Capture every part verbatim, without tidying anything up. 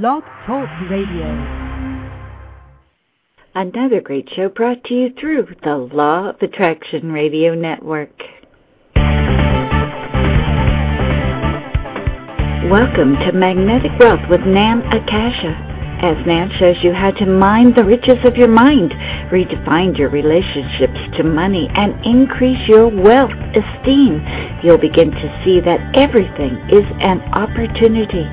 Blog Talk Radio. Another great show brought to you through the Law of Attraction Radio Network. Welcome to Magnetic Wealth with Nan Akasha, as Nan shows you how to mine the riches of your mind, redefine your relationships to money, and increase your wealth esteem. You'll begin to see that everything is an opportunity.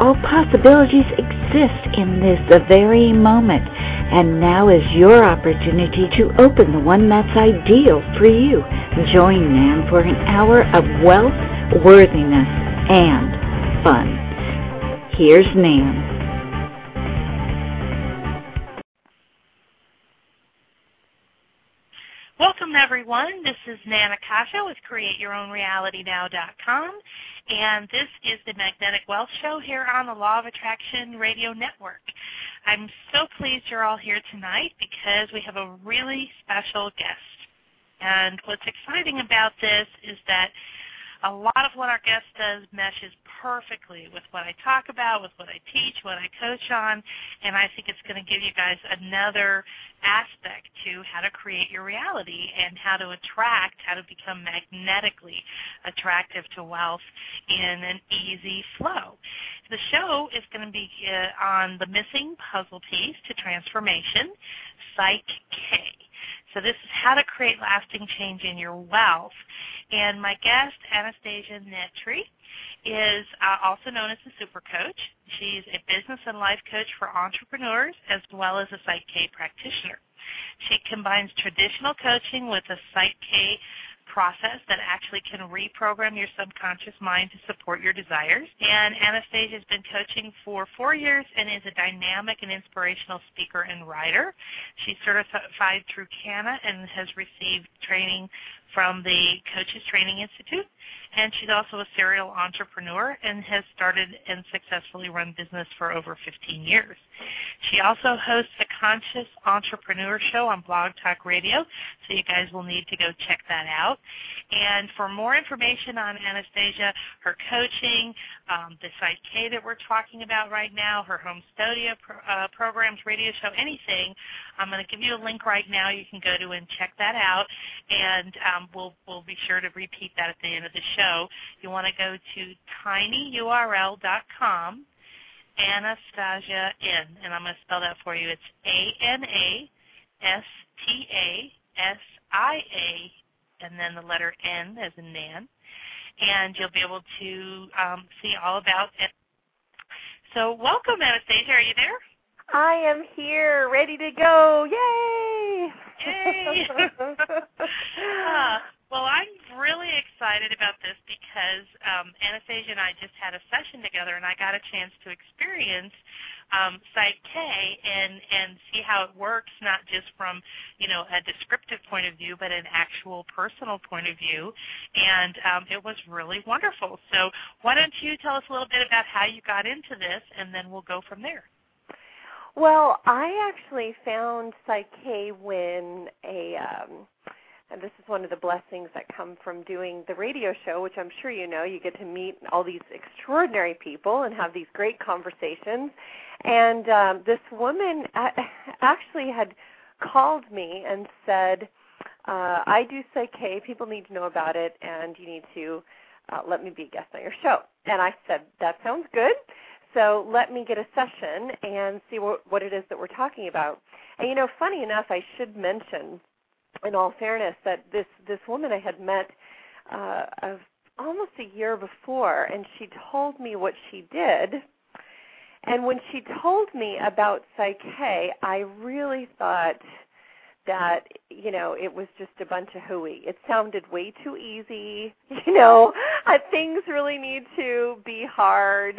All possibilities exist in this very moment, and now is your opportunity to open the one that's ideal for you. Join Nan for an hour of wealth, worthiness, and fun. Here's Nan. Welcome, everyone. This is Nan Akasha with Create Your Own Reality Now dot com, and this is the Magnetic Wealth Show here on the Law of Attraction Radio Network. I'm so pleased you're all here tonight because we have a really special guest. And what's exciting about this is that a lot of what our guest does meshes perfectly with what I talk about, with what I teach, what I coach on, and I think it's going to give you guys another aspect to how to create your reality and how to attract, how to become magnetically attractive to wealth in an easy flow. The show is going to be uh, on the missing puzzle piece to transformation, Psych-K. So this is how to create lasting change in your wealth. And my guest, Anastasia Netri, is uh, also known as the Super Coach. She's a business and life coach for entrepreneurs as well as a Psych-K practitioner. She combines traditional coaching with a Psych-K process that actually can reprogram your subconscious mind to support your desires. And Anastasia has been coaching for four years and is a dynamic and inspirational speaker and writer. She's certified through CANA and has received training from the Coaches Training Institute. And she's also a serial entrepreneur and has started and successfully run business for over fifteen years. She also hosts the Conscious Entrepreneur Show on Blog Talk Radio, so you guys will need to go check that out. And for more information on Anastasia, her coaching, um, the Psych-K that we're talking about right now, her home studio pro, uh, programs, radio show, anything, I'm going to give you a link right now you can go to and check that out. And um, we'll, we'll be sure to repeat that at the end of the show. You want to go to tiny U R L dot com. Anastasia N, and I'm going to spell that for you. It's A N A S T A S I A, and then the letter N as in Nan, and you'll be able to um, see all about it. So welcome, Anastasia. Are you there? I am here, ready to go. Yay! Yay! uh, Well, I'm really excited about this because um, Anastasia and I just had a session together, and I got a chance to experience um, Psych-K and, and see how it works, not just from, you know, a descriptive point of view, but an actual personal point of view, and um, it was really wonderful. So why don't you tell us a little bit about how you got into this, and then we'll go from there. Well, I actually found Psych-K when a um, – and this is one of the blessings that come from doing the radio show, which I'm sure you know. You get to meet all these extraordinary people and have these great conversations. And um, this woman actually had called me and said, uh, I do Psych-K, people need to know about it, and you need to uh, let me be a guest on your show. And I said, that sounds good. So let me get a session and see what, what it is that we're talking about. And, you know, funny enough, I should mention, in all fairness, that this, this woman I had met uh, of almost a year before, and she told me what she did. And when she told me about Psych-K, I really thought that, you know, it was just a bunch of hooey. It sounded way too easy. You know, uh, things really need to be hard.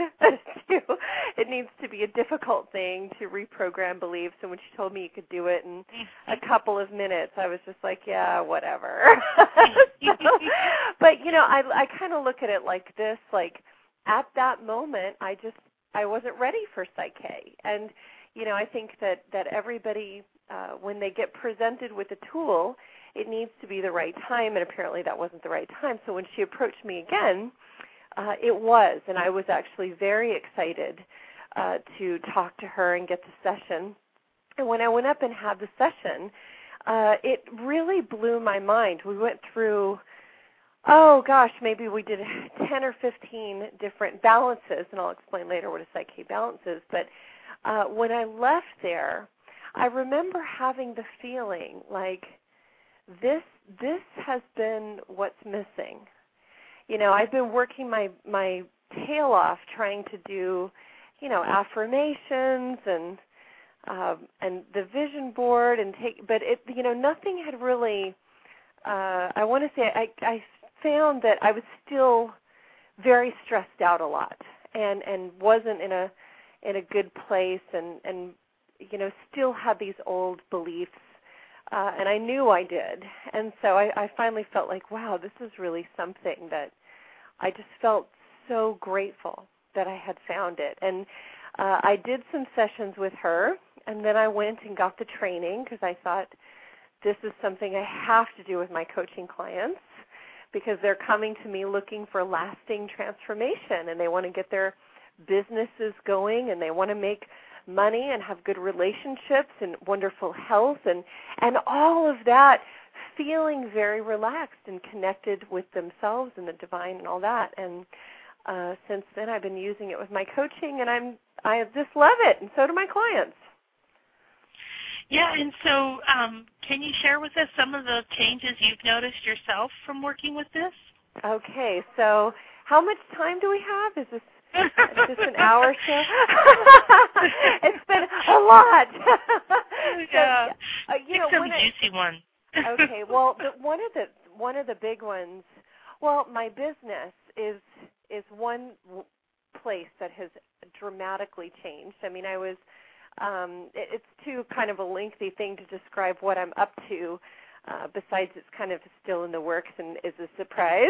It needs to be a difficult thing to reprogram beliefs. And when she told me you could do it in a couple of minutes, I was just like, yeah, whatever. So, but, you know, I, I kind of look at it like this, like at that moment, I just, I wasn't ready for Psych-K. And, you know, I think that, that everybody, Uh, when they get presented with a tool, it needs to be the right time, and apparently that wasn't the right time. So when she approached me again, uh, it was, and I was actually very excited uh, to talk to her and get the session. And when I went up and had the session, uh, it really blew my mind. We went through, oh gosh, maybe we did ten or fifteen different balances, and I'll explain later what a Psych-K balance is. But uh, when I left there, I remember having the feeling like this this has been what's missing. You know, I've been working my, my tail off trying to do, you know, affirmations and um, and the vision board and take, but it you know nothing had really. Uh, I want to say I, I found that I was still very stressed out a lot and, and wasn't in a in a good place and and you know still had these old beliefs. Uh, and I knew I did. And so I, I finally felt like, wow, this is really something that I just felt so grateful that I had found it. And uh, I did some sessions with her, and then I went and got the training because I thought this is something I have to do with my coaching clients because they're coming to me looking for lasting transformation, and they want to get their businesses going, and they want to make money and have good relationships and wonderful health and, and all of that, feeling very relaxed and connected with themselves and the divine and all that. And uh, since then, I've been using it with my coaching, and I'm I just love it, and so do my clients. Yeah, and so um, can you share with us some of the changes you've noticed yourself from working with this? Okay, so how much time do we have? Is this It's just an hour show. It's been a lot. so, yeah, uh, you know, it's some juicy I, one. Okay, well, the, one of the one of the big ones. Well, my business is is one place that has dramatically changed. I mean, I was. Um, it, it's too kind of a lengthy thing to describe what I'm up to. Uh, besides, it's kind of still in the works and is a surprise,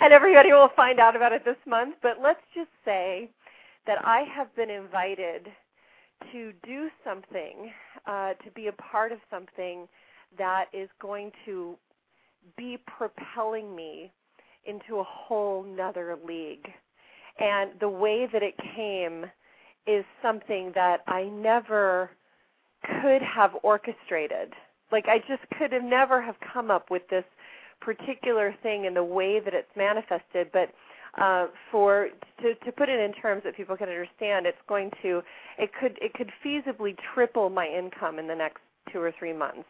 and everybody will find out about it this month. But let's just say that I have been invited to do something, uh, to be a part of something that is going to be propelling me into a whole nother league. And the way that it came is something that I never could have orchestrated. Like, I just could have never have come up with this particular thing in the way that it's manifested. But uh, for to, to put it in terms that people can understand, it's going to it could it could feasibly triple my income in the next two or three months.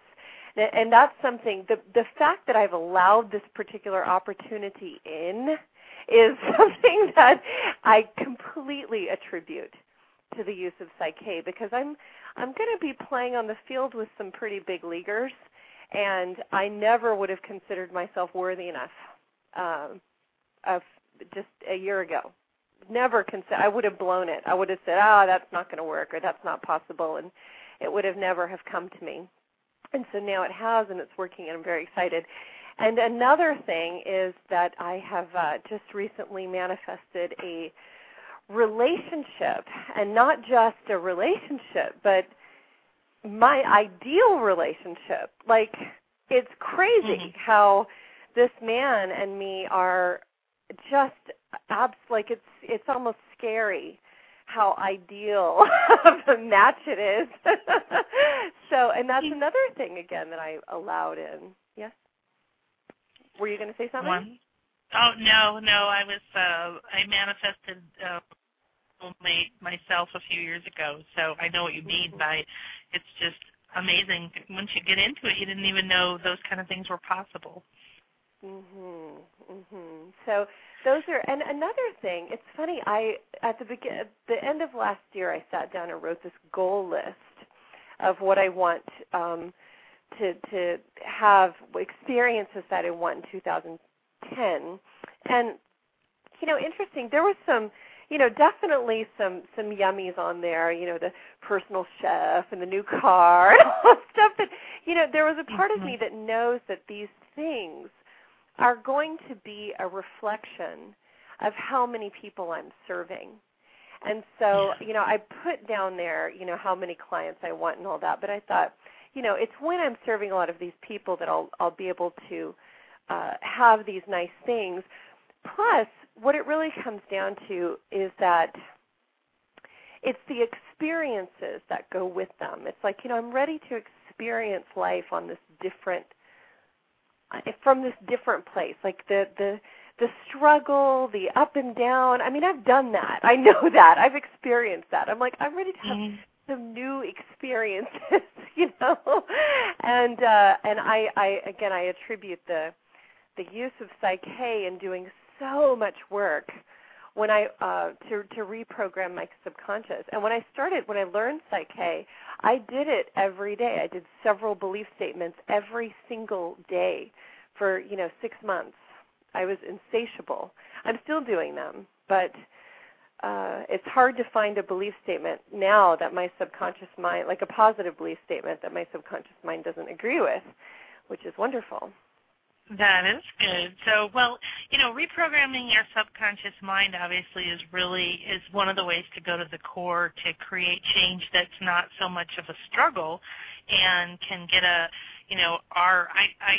And, and that's something. The the fact that I've allowed this particular opportunity in is something that I completely attribute to the use of Psych-K, because I'm I'm going to be playing on the field with some pretty big leaguers, and I never would have considered myself worthy enough um, of just a year ago. Never consider I would have blown it. I would have said, "Ah, oh, that's not going to work," or "That's not possible," and it would have never have come to me. And so now it has, and it's working, and I'm very excited. And another thing is that I have uh, just recently manifested a relationship, and not just a relationship, but my ideal relationship. Like, it's crazy mm-hmm. how this man and me are just abs- like it's it's almost scary how ideal of a match it is. So, and that's another thing again that I allowed in. Yes. Were you going to say something? One. Oh, no, no, I was, uh, I manifested uh, my, myself a few years ago, so I know what you mean by it's just amazing. Once you get into it, you didn't even know those kind of things were possible. Mm-hmm, mm-hmm. So those are, and another thing, it's funny, I, at the, begin, at the end of last year, I sat down and wrote this goal list of what I want um, to, to have experiences that I want in two thousand ten. And, you know, interesting, there was some, you know, definitely some, some yummies on there, you know, the personal chef and the new car and all that stuff. But, you know, there was a part of me that knows that these things are going to be a reflection of how many people I'm serving. And so, you know, I put down there, you know, how many clients I want and all that. But I thought, you know, it's when I'm serving a lot of these people that I'll, I'll be able to Uh, have these nice things. Plus, what it really comes down to is that It's the experiences that go with them. It's like, you know, I'm ready to experience life on this different, from this different place, like the the the struggle, the up and down. I mean, I've done that. I know that. I've experienced that. I'm like, I'm ready to have mm-hmm. some new experiences, you know. And uh, and I, I again I attribute the the use of Psych-K and doing so much work when I uh, to to reprogram my subconscious. And when I started, when I learned Psych-K, I did it every day. I did several belief statements every single day for you know six months. I was insatiable. I'm still doing them, but uh, it's hard to find a belief statement now that my subconscious mind, like a positive belief statement that my subconscious mind doesn't agree with, which is wonderful. That is good. So, well, you know, reprogramming your subconscious mind obviously is really is one of the ways to go to the core to create change that's not so much of a struggle and can get a, you know, our, I, I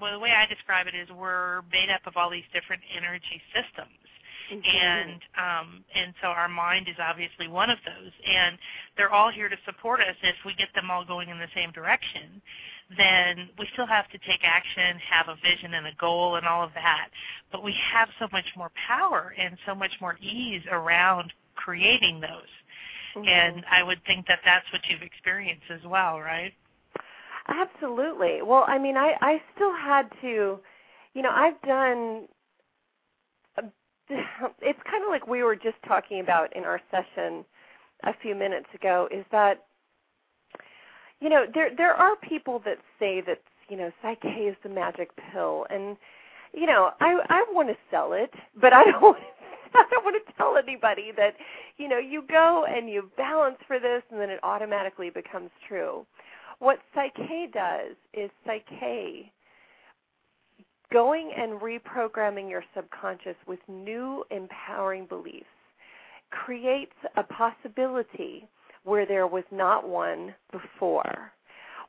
well, the way I describe it is we're made up of all these different energy systems. Mm-hmm. And um, and so our mind is obviously one of those. And they're all here to support us. If we get them all going in the same direction, then we still have to take action, have a vision and a goal and all of that. But we have so much more power and so much more ease around creating those. Mm-hmm. And I would think that that's what you've experienced as well, right? Absolutely. Well, I mean, I, I still had to, you know, I've done... It's kind of like we were just talking about in our session a few minutes ago, is that, you know, there there are people that say that, you know, Psych-K is the magic pill. And, you know, I, I want to sell it, but I don't I don't want to tell anybody that, you know, you go and you balance for this and then it automatically becomes true. What Psych-K does is Psych-K... going and reprogramming your subconscious with new empowering beliefs creates a possibility where there was not one before.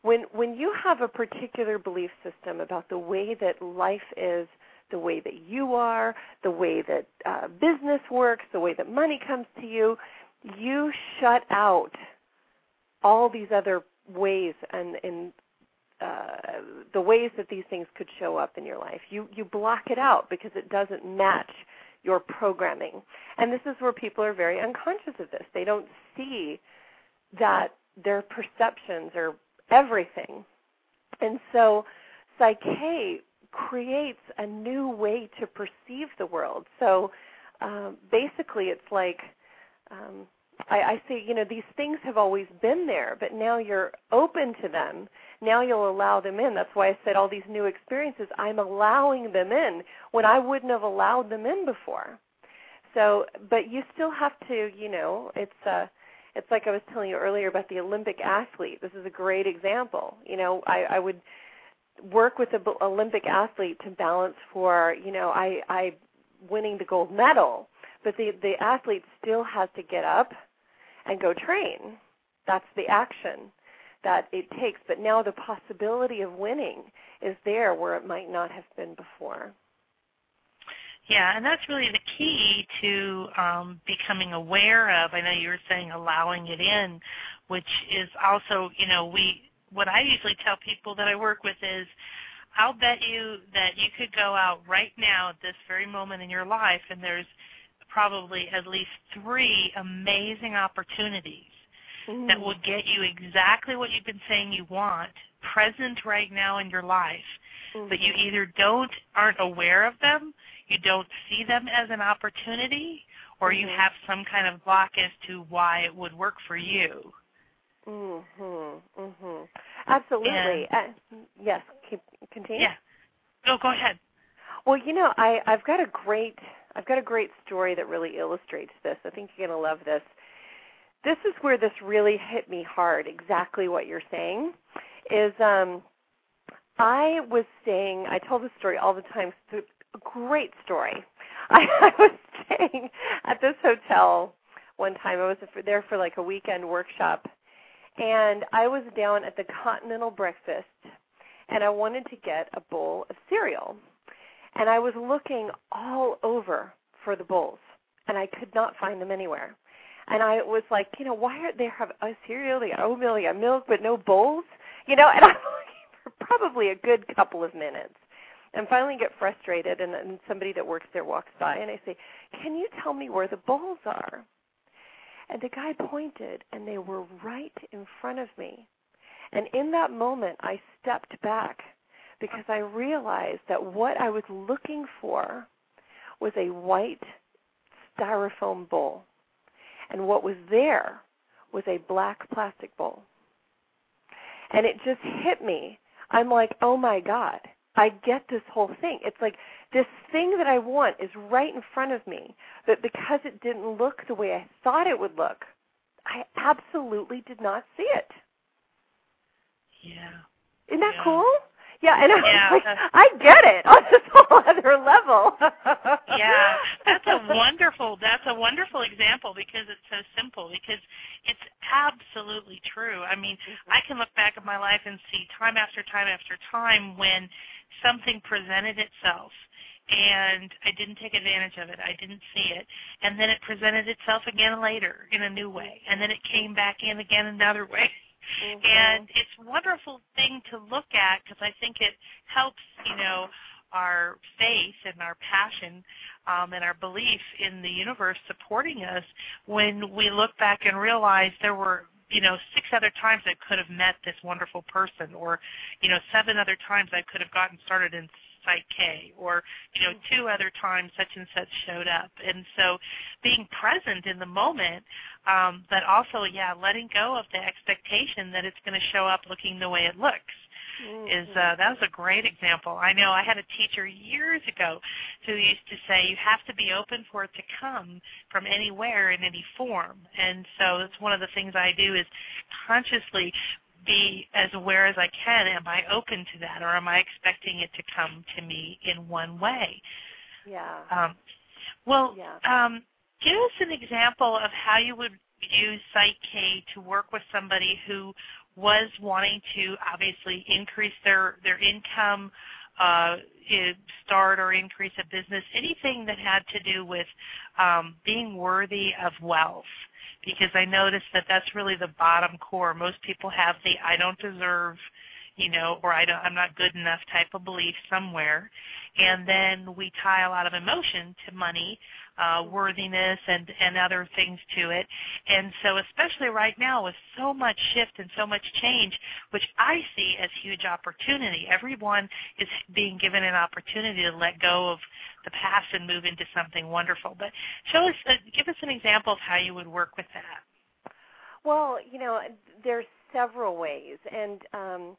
When when you have a particular belief system about the way that life is, the way that you are, the way that uh, business works, the way that money comes to you, you shut out all these other ways and, and Uh, the ways that these things could show up in your life. You you block it out because it doesn't match your programming. And this is where people are very unconscious of this. They don't see that their perceptions are everything. And so Psych-K creates a new way to perceive the world. So um, basically it's like... Um, I, I say, you know, these things have always been there, but now you're open to them. Now you'll allow them in. That's why I said all these new experiences, I'm allowing them in when I wouldn't have allowed them in before. So, but you still have to, you know, it's uh, it's like I was telling you earlier about the Olympic athlete. This is a great example. You know, I, I would work with an Olympic athlete to balance for, you know, I, I winning the gold medal. But the, the athlete still has to get up and go train. That's the action that it takes. But now the possibility of winning is there where it might not have been before. Yeah, and that's really the key to um, becoming aware of. I know you were saying allowing it in, which is also, you know, we what I usually tell people that I work with is, I'll bet you that you could go out right now at this very moment in your life and there's probably at least three amazing opportunities mm. that will get you exactly what you've been saying you want, present right now in your life. Mm-hmm. But you either don't, aren't aware of them, you don't see them as an opportunity, or mm-hmm. you have some kind of block as to why it would work for you. Mm-hmm. Mm-hmm. Absolutely. And, uh, yes. Keep, continue. Yeah. No, go ahead. Well, you know, I, I've got a great... I've got a great story that really illustrates this. I think you're going to love this. This is where this really hit me hard, exactly what you're saying, is um, I was staying, I tell this story all the time, it's a great story. I, I was staying at this hotel one time. I was there for like a weekend workshop, and I was down at the Continental Breakfast, and I wanted to get a bowl of cereal. And I was looking all over for the bowls, and I could not find them anywhere. And I was like, you know, why are they have a cereal, they got oatmeal, they got milk, but no bowls? You know, and I'm looking for probably a good couple of minutes. And finally get frustrated, and, and somebody that works there walks by, and I say, can you tell me where the bowls are? And the guy pointed, and they were right in front of me. And in that moment, I stepped back because I realized that what I was looking for was a white styrofoam bowl. And what was there was a black plastic bowl. And it just hit me. I'm like, oh, my God. I get this whole thing. It's like this thing that I want is right in front of me, but because it didn't look the way I thought it would look, I absolutely did not see it. Yeah. Isn't that yeah. cool? Yeah, and I was yeah. like, I get it on this whole other level. yeah, that's a wonderful, that's a wonderful example because it's so simple, because it's absolutely true. I mean, mm-hmm. I can look back at my life and see time after time after time when something presented itself and I didn't take advantage of it. I didn't see it. And then it presented itself again later in a new way. And then it came back in again another way. Mm-hmm. And it's a wonderful thing to look at because I think it helps, you know, our faith and our passion um, and our belief in the universe supporting us when we look back and realize there were, you know, six other times I could have met this wonderful person, or, you know, seven other times I could have gotten started in Psych-K, or, you know, two other times such and such showed up. And so being present in the moment, um, but also, yeah, letting go of the expectation that it's going to show up looking the way it looks. Mm-hmm. Is uh, that was a great example. I know I had a teacher years ago who used to say you have to be open for it to come from anywhere in any form. And so that's one of the things I do is consciously be as aware as I can. Am I open to that, or am I expecting it to come to me in one way? Yeah. Um, well, yeah. Um, give us an example of how you would use Psych-K to work with somebody who was wanting to obviously increase their, their income, uh, start or increase a business, anything that had to do with um, being worthy of wealth. Because I noticed that that's really the bottom core. Most people have the I don't deserve, you know, or I don't, I'm not good enough type of belief somewhere. And then we tie a lot of emotion to money, uh, worthiness, and, and other things to it. And so especially right now with so much shift and so much change, which I see as huge opportunity. Everyone is being given an opportunity to let go of the past and move into something wonderful. But show us, uh, give us an example of how you would work with that. Well, you know, there's several ways. And um,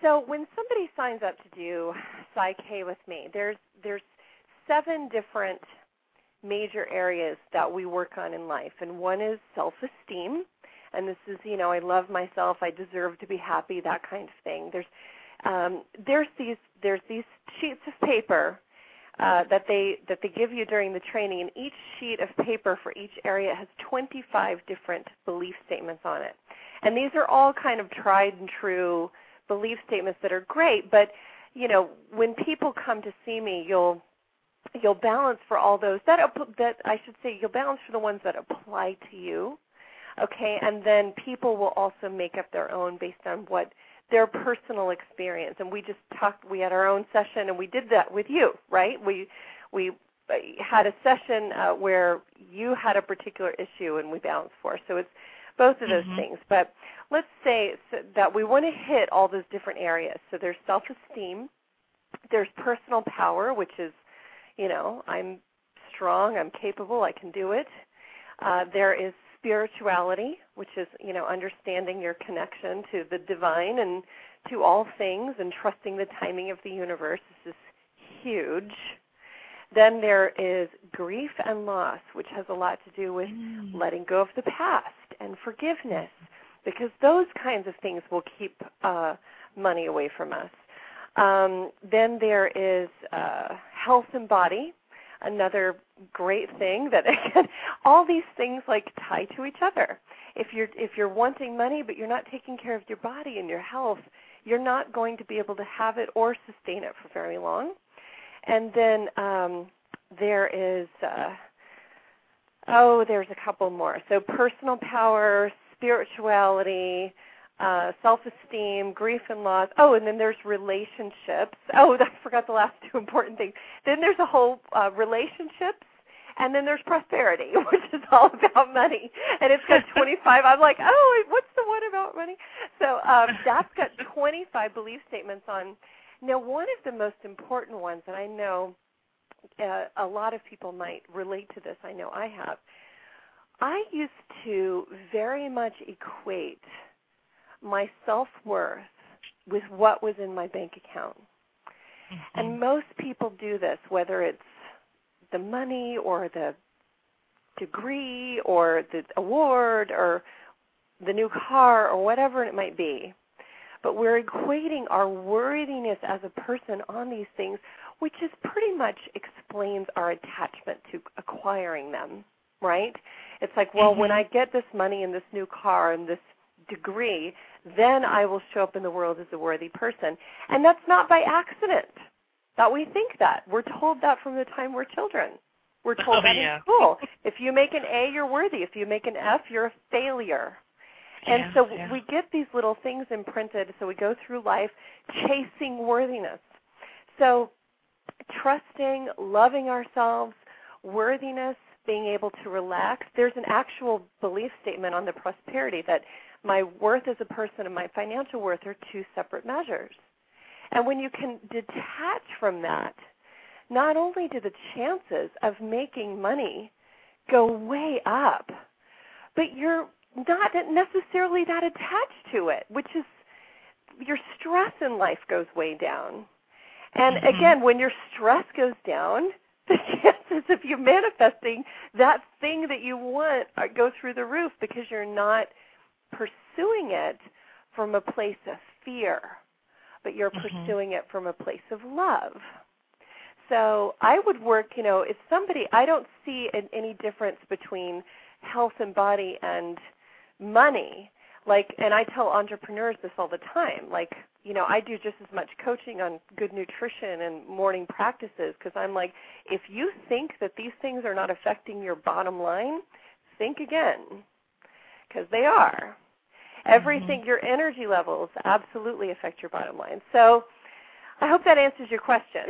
so when somebody signs up to do Psych-K with me, there's there's seven different major areas that we work on in life. And one is self-esteem. And this is, you know, I love myself, I deserve to be happy, that kind of thing. There's um, there's these there's these sheets of paper Uh, that they that they give you during the training, and each sheet of paper for each area has twenty-five different belief statements on it. And these are all kind of tried and true belief statements that are great, but, you know, when people come to see me, you'll you'll balance for all those that that I should say you'll balance for the ones that apply to you, okay? And then people will also make up their own based on what their personal experience. And we just talked, we had our own session, and we did that with you, right? We we had a session uh, where you had a particular issue and we balanced for. So it's both of those mm-hmm. things. But let's say so that we want to hit all those different areas. So there's self-esteem, there's personal power, which is, you know, I'm strong, I'm capable, I can do it. Uh, there is spirituality, which is, you know, understanding your connection to the divine and to all things and trusting the timing of the universe. This is huge. Then there is grief and loss, which has a lot to do with mm. letting go of the past and forgiveness, because those kinds of things will keep uh, money away from us. Um, then there is uh, health and body. Another great thing that again, all these things like tie to each other. If you're if you're wanting money but you're not taking care of your body and your health, you're not going to be able to have it or sustain it for very long. And then um, there is uh, Oh, there's a couple more. So personal power, spirituality, uh, self-esteem, grief and loss. Oh, and then there's relationships. Oh, I forgot the last two important things. Then there's a whole uh, relationships. And then there's prosperity, which is all about money. And it's got twenty-five. I'm like, oh, what's the one about money? So um, that's got twenty-five belief statements on. Now, one of the most important ones, and I know uh, a lot of people might relate to this. I know I have. I used to very much equate my self-worth with what was in my bank account. Mm-hmm. And most people do this, whether it's the money or the degree or the award or the new car or whatever it might be. But we're equating our worthiness as a person on these things, which is pretty much explains our attachment to acquiring them, right? It's like, well, mm-hmm. when I get this money and this new car and this degree, then I will show up in the world as a worthy person. And that's not by accident that we think that. We're told that from the time we're children. We're told oh, that yeah. in school. If you make an A, you're worthy. If you make an F, you're a failure. And yeah, so yeah. we get these little things imprinted, so we go through life chasing worthiness. So trusting, loving ourselves, worthiness, being able to relax. There's an actual belief statement on the prosperity that my worth as a person and my financial worth are two separate measures. And when you can detach from that, not only do the chances of making money go way up, but you're not necessarily that attached to it, which is your stress in life goes way down. And again, when your stress goes down, the chances of you manifesting that thing that you want go through the roof because you're not pursuing it from a place of fear, but you're pursuing it from a place of love. So I would work, you know, if somebody, I don't see an, any difference between health and body and money. Like, and I tell entrepreneurs this all the time. Like, you know, I do just as much coaching on good nutrition and morning practices because I'm like, if you think that these things are not affecting your bottom line, think again because they are. Everything, your energy levels absolutely affect your bottom line. So I hope that answers your question,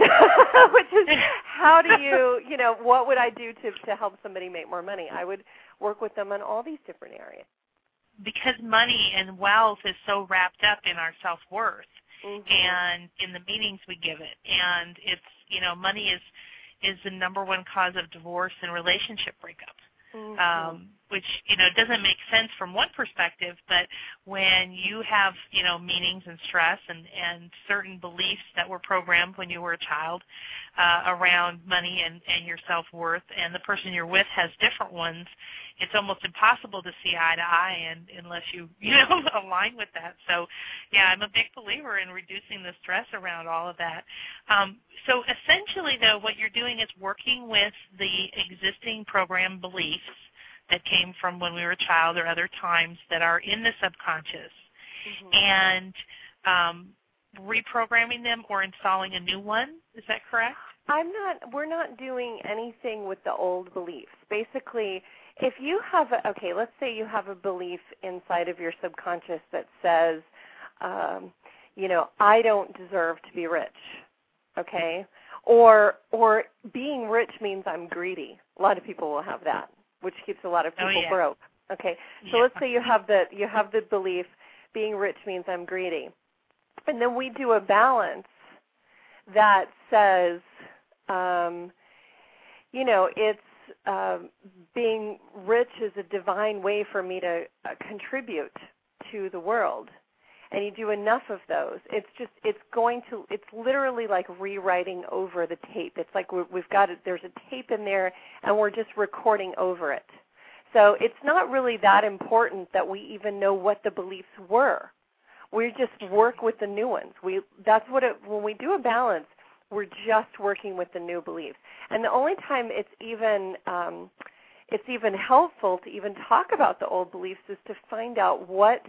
which is how do you, you know, what would I do to, to help somebody make more money? I would work with them on all these different areas. Because money and wealth is so wrapped up in our self-worth mm-hmm. and in the meanings we give it. And it's, you know, money is, is the number one cause of divorce and relationship breakup. Mm-hmm. Um, which, you know, doesn't make sense from one perspective, but when you have, you know, meanings and stress and, and certain beliefs that were programmed when you were a child uh, around money and, and your self-worth, and the person you're with has different ones, it's almost impossible to see eye to eye and, unless you, you know, align with that. So, yeah, I'm a big believer in reducing the stress around all of that. Um, so essentially, though, what you're doing is working with the existing program beliefs that came from when we were a child or other times that are in the subconscious mm-hmm. and um, reprogramming them or installing a new one. Is that correct? I'm not, we're not doing anything with the old beliefs. Basically, if you have, a, okay, let's say you have a belief inside of your subconscious that says, um, you know, I don't deserve to be rich, okay? Or, or being rich means I'm greedy. A lot of people will have that, which keeps a lot of people oh, yeah. broke. Okay, so yeah. let's say you have the you have the belief being rich means I'm greedy, and then we do a balance that says, um, you know, it's uh, being rich is a divine way for me to uh, contribute to the world, and you do enough of those. It's just it's going to it's literally like rewriting over the tape. It's like we've got it. There's a tape in there, and we're just recording over it. So it's not really that important that we even know what the beliefs were. We just work with the new ones. We that's what it, when we do a balance, we're just working with the new beliefs. And the only time it's even um, it's even helpful to even talk about the old beliefs is to find out what.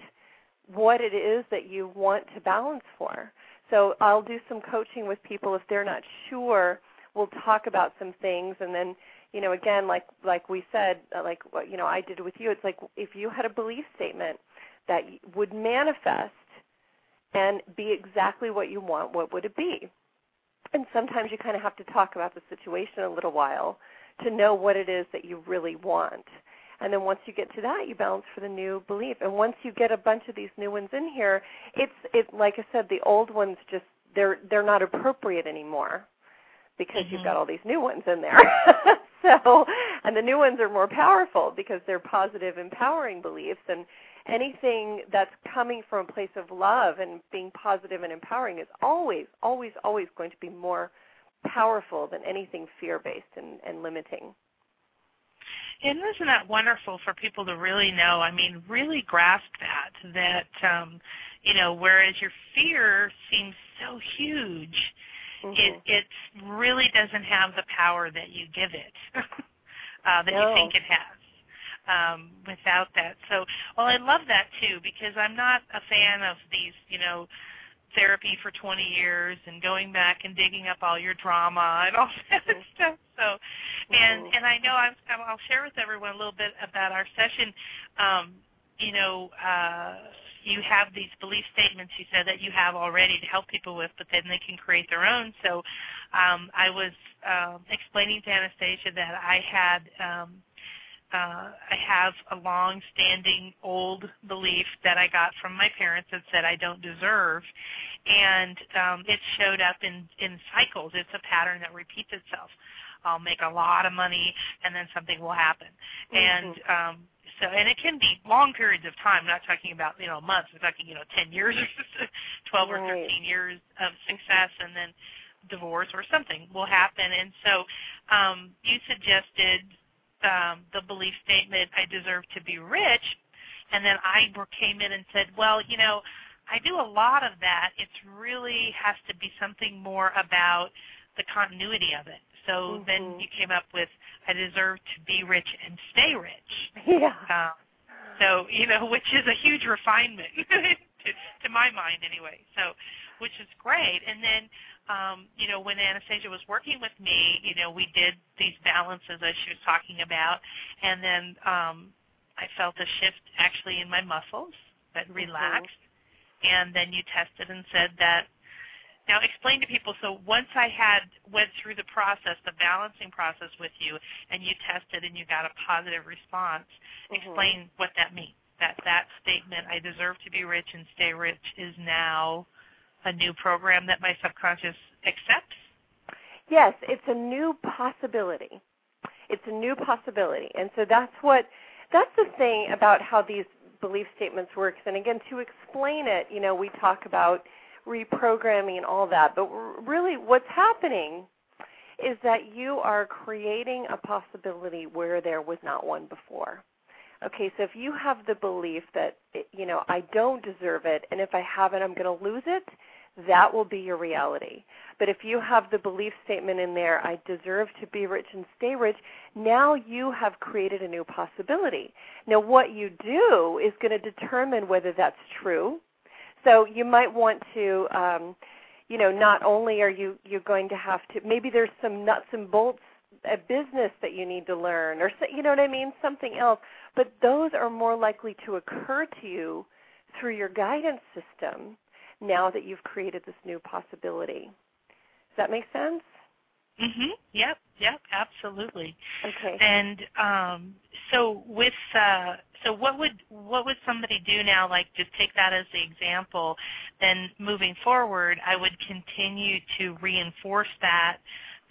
what it is that you want to balance for. So I'll do some coaching with people if they're not sure. We'll talk about some things, and then you know, again, like like we said, like what, you know, I did with you, it's like if you had a belief statement that would manifest and be exactly what you want, what would it be? And sometimes you kind of have to talk about the situation a little while to know what it is that you really want. And then once you get to that, you balance for the new belief. And once you get a bunch of these new ones in here, it's it like I said, the old ones just they're they're not appropriate anymore because mm-hmm. you've got all these new ones in there. So, and the new ones are more powerful because they're positive, empowering beliefs, and anything that's coming from a place of love and being positive and empowering is always, always, always going to be more powerful than anything fear-based and, and limiting. And isn't that wonderful for people to really know, I mean, really grasp that, that, um, you know, whereas your fear seems so huge, mm-hmm. it, it really doesn't have the power that you give it, uh, that no. you think it has. Um, without that. So, well, I love that, too, because I'm not a fan of these, you know, therapy for twenty years and going back and digging up all your drama and all that mm-hmm. stuff. So, and, mm-hmm. and I know I'm, I'll share with everyone a little bit about our session. Um, you know, uh, you have these belief statements you said that you have already to help people with, but then they can create their own. So um, I was uh, explaining to Anastasia that I had um, – Uh, I have a long-standing old belief that I got from my parents that said I don't deserve, and um, it showed up in, in cycles. It's a pattern that repeats itself. I'll make a lot of money, and then something will happen. Mm-hmm. And um, so, and it can be long periods of time. I'm not talking about, you know, months. I'm talking, you know, ten years or twelve right. or thirteen years of success, and then divorce or something will happen. And so um, you suggested Um, the belief statement, I deserve to be rich, and then I came in and said, well, you know, I do a lot of that. It really has to be something more about the continuity of it. So mm-hmm. then you came up with, I deserve to be rich and stay rich. Yeah. Um, so, you know, which is a huge refinement to, to my mind anyway. So, which is great. And then, Um, you know, when Anastasia was working with me, you know, we did these balances as she was talking about, and then um, I felt a shift actually in my muscles that relaxed, mm-hmm. and then you tested and said that, now explain to people, so once I had went through the process, the balancing process with you, and you tested and you got a positive response, mm-hmm. explain what that means, that that statement, I deserve to be rich and stay rich, is now a new program that my subconscious accepts? Yes, it's a new possibility. It's a new possibility. And so that's what, that's the thing about how these belief statements work. And again, to explain it, you know, we talk about reprogramming and all that, but really what's happening is that you are creating a possibility where there was not one before. Okay, so if you have the belief that, you know, I don't deserve it, and if I have it, I'm going to lose it, that will be your reality. But if you have the belief statement in there, I deserve to be rich and stay rich, now you have created a new possibility. Now, what you do is going to determine whether that's true. So you might want to, um, you know, not only are you you're going to have to, maybe there's some nuts and bolts, a business that you need to learn, or, you know what I mean, something else. But those are more likely to occur to you through your guidance system now that you've created this new possibility. Does that make sense? Mm-hmm. Yep, yep, absolutely. Okay. And um, so with uh, so what would what would somebody do now, like just take that as the example, then moving forward I would continue to reinforce that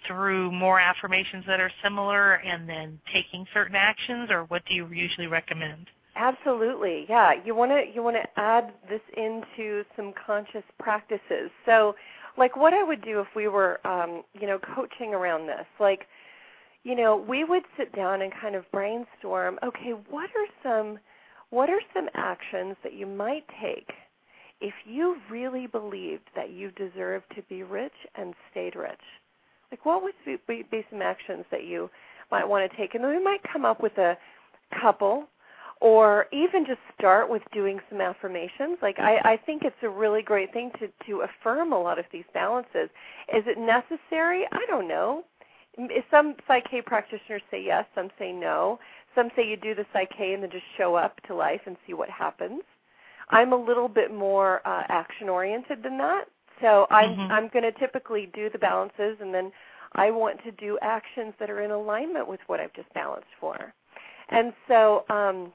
through more affirmations that are similar and then taking certain actions, or what do you usually recommend? Absolutely, yeah. You want to you want to add this into some conscious practices. So, like what I would do if we were, um, you know, coaching around this, like, you know, we would sit down and kind of brainstorm, okay, what are some, what are some actions that you might take if you really believed that you deserved to be rich and stayed rich? Like what would be, be some actions that you might want to take? And then we might come up with a couple, or even just start with doing some affirmations. Like I, I think it's a really great thing to, to affirm a lot of these balances. Is it necessary? I don't know. some Psych-K practitioners say yes, some say no. Some say you do the Psych-K and then just show up to life and see what happens. I'm a little bit more uh, action-oriented than that. So I'm, mm-hmm. I'm going to typically do the balances, and then I want to do actions that are in alignment with what I've just balanced for. And so um,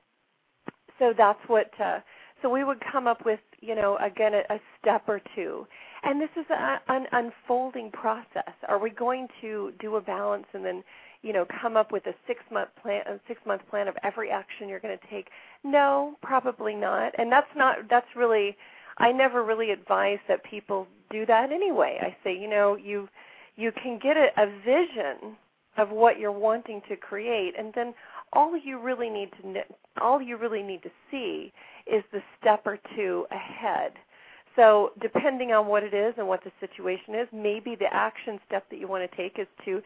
so that's what uh, – so we would come up with, you know, again, a, a step or two. And this is a, an unfolding process. Are we going to do a balance and then – you know, come up with a six-month plan, a six-month plan of every action you're going to take? No, probably not. And that's not, that's really, I never really advise that people do that anyway. I say, you know, you you can get a, a vision of what you're wanting to create, and then all you really need to, all you really need to see is the step or two ahead. So depending on what it is and what the situation is, maybe the action step that you want to take is to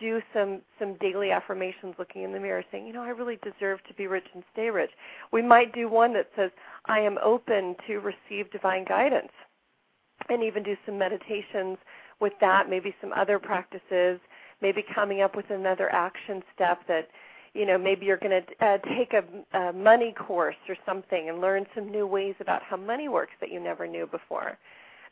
do some, some daily affirmations, looking in the mirror, saying, you know, I really deserve to be rich and stay rich. We might do one that says, I am open to receive divine guidance, and even do some meditations with that, maybe some other practices, maybe coming up with another action step that, you know, maybe you're going to uh, take a, a money course or something and learn some new ways about how money works that you never knew before.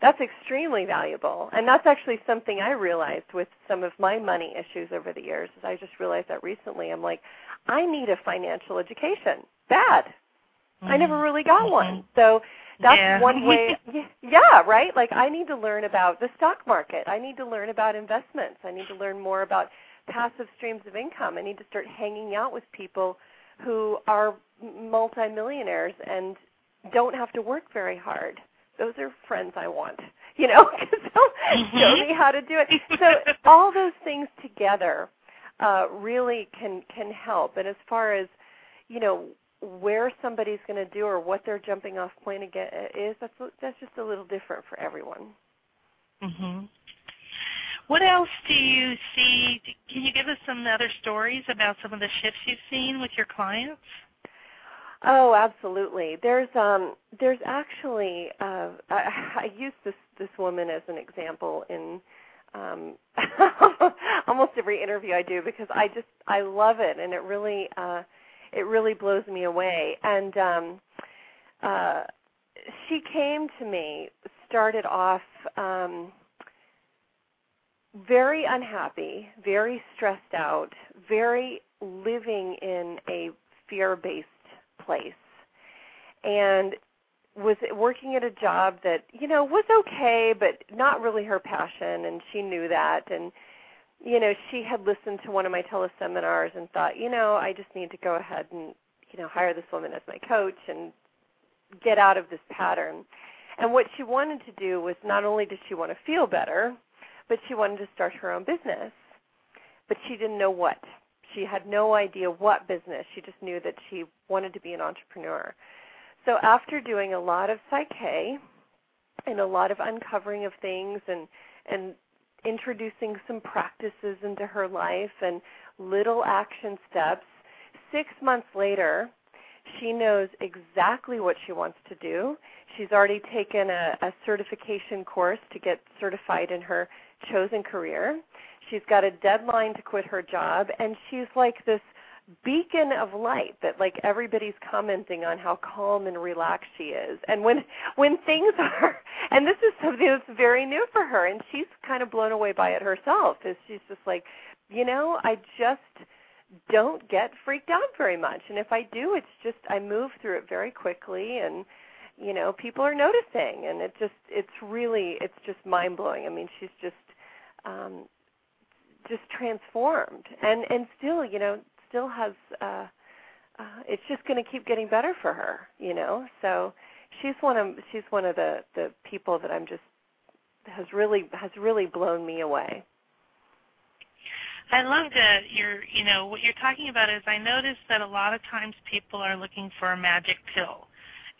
That's extremely valuable, and that's actually something I realized with some of my money issues over the years. Is I just realized that recently. I'm like, I need a financial education, bad. Mm-hmm. I never really got one. So that's yeah. one way. Yeah, right? Like, I need to learn about the stock market. I need to learn about investments. I need to learn more about passive streams of income. I need to start hanging out with people who are multimillionaires and don't have to work very hard. Those are friends I want, you know, because they'll show me how to do it. So all those things together uh, really can, can help. And as far as, you know, where somebody's going to do or what their jumping off point again is, that's that's just a little different for everyone. Mm-hmm. What else do you see? Can you give us some other stories about some of the shifts you've seen with your clients? Oh, absolutely. There's um, there's actually uh, I, I use this this woman as an example in um, almost every interview I do, because I just I love it, and it really uh, it really blows me away. And um, uh, she came to me, started off um, very unhappy, very stressed out, very living in a fear-based place, and was working at a job that, you know, was okay, but not really her passion, and she knew that. And, you know, she had listened to one of my teleseminars and thought, you know, I just need to go ahead and, you know, hire this woman as my coach and get out of this pattern. And what she wanted to do was, not only did she want to feel better, but she wanted to start her own business, but she didn't know what. She had no idea what business. She just knew that she wanted to be an entrepreneur. So after doing a lot of Psych-K and a lot of uncovering of things, and, and introducing some practices into her life and little action steps, six months later, she knows exactly what she wants to do. She's already taken a, a certification course to get certified in her chosen career. She's got a deadline to quit her job, and she's like this beacon of light that, like, everybody's commenting on how calm and relaxed she is. And when when things are, and this is something that's very new for her, and she's kind of blown away by it herself, is she's just like, you know, I just don't get freaked out very much. And if I do, it's just I move through it very quickly, and, you know, people are noticing. And it just, it's really, it's just mind-blowing. I mean, she's just, um, just transformed, and, and still, you know, still has, uh, uh, it's just going to keep getting better for her, you know. So she's one of she's one of the, the people that I'm just has really has really blown me away. I love that you're you know what you're talking about is I notice that a lot of times people are looking for a magic pill.